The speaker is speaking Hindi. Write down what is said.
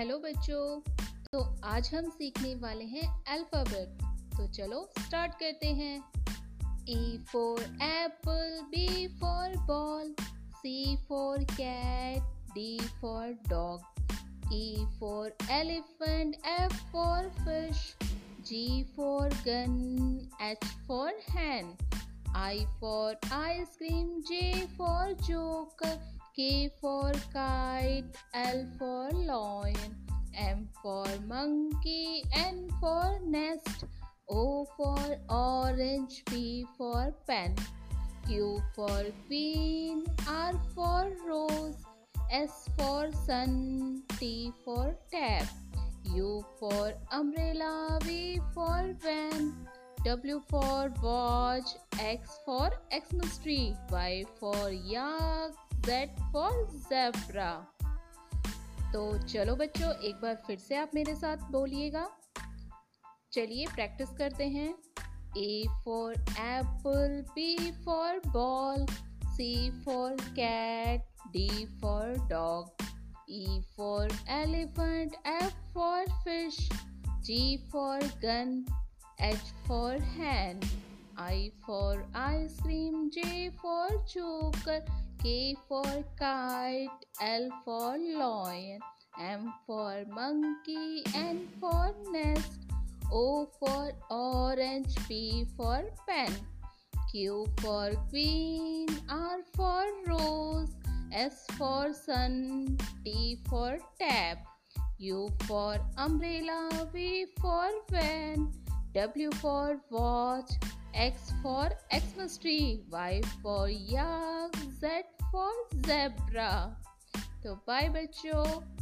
हेलो बच्चों, तो आज हम सीखने वाले हैं अल्फाबेट। तो चलो स्टार्ट करते हैं। E for apple, B for ball, C for cat, D for dog, E for elephant, F for fish, G for gun, H for hand, I for ice cream, J for joke, K for kite, L for lion, M for monkey, N for nest, O for orange, P for pen, Q for queen, R for rose, S for sun, T for tap, U for umbrella, V for van, W for watch, X for Xmas tree, Y for yak, Z for zebra। तो चलो बच्चों, एक बार फिर से आप मेरे साथ बोलिएगा। चलिए प्रैक्टिस करते हैं। A for apple, B for ball, C for cat, D for dog, E for elephant, F for fish, G for gun, H for hand, I for ice cream, J for joker, K for kite, L for lion, M for monkey, N for nest, O for orange, P for pen, Q for queen, R for rose, S for sun, T for tap, U for umbrella, V for van, W for watch, X for Xmas tree, Y for yak, Z for zebra। तो बाय बच्चों।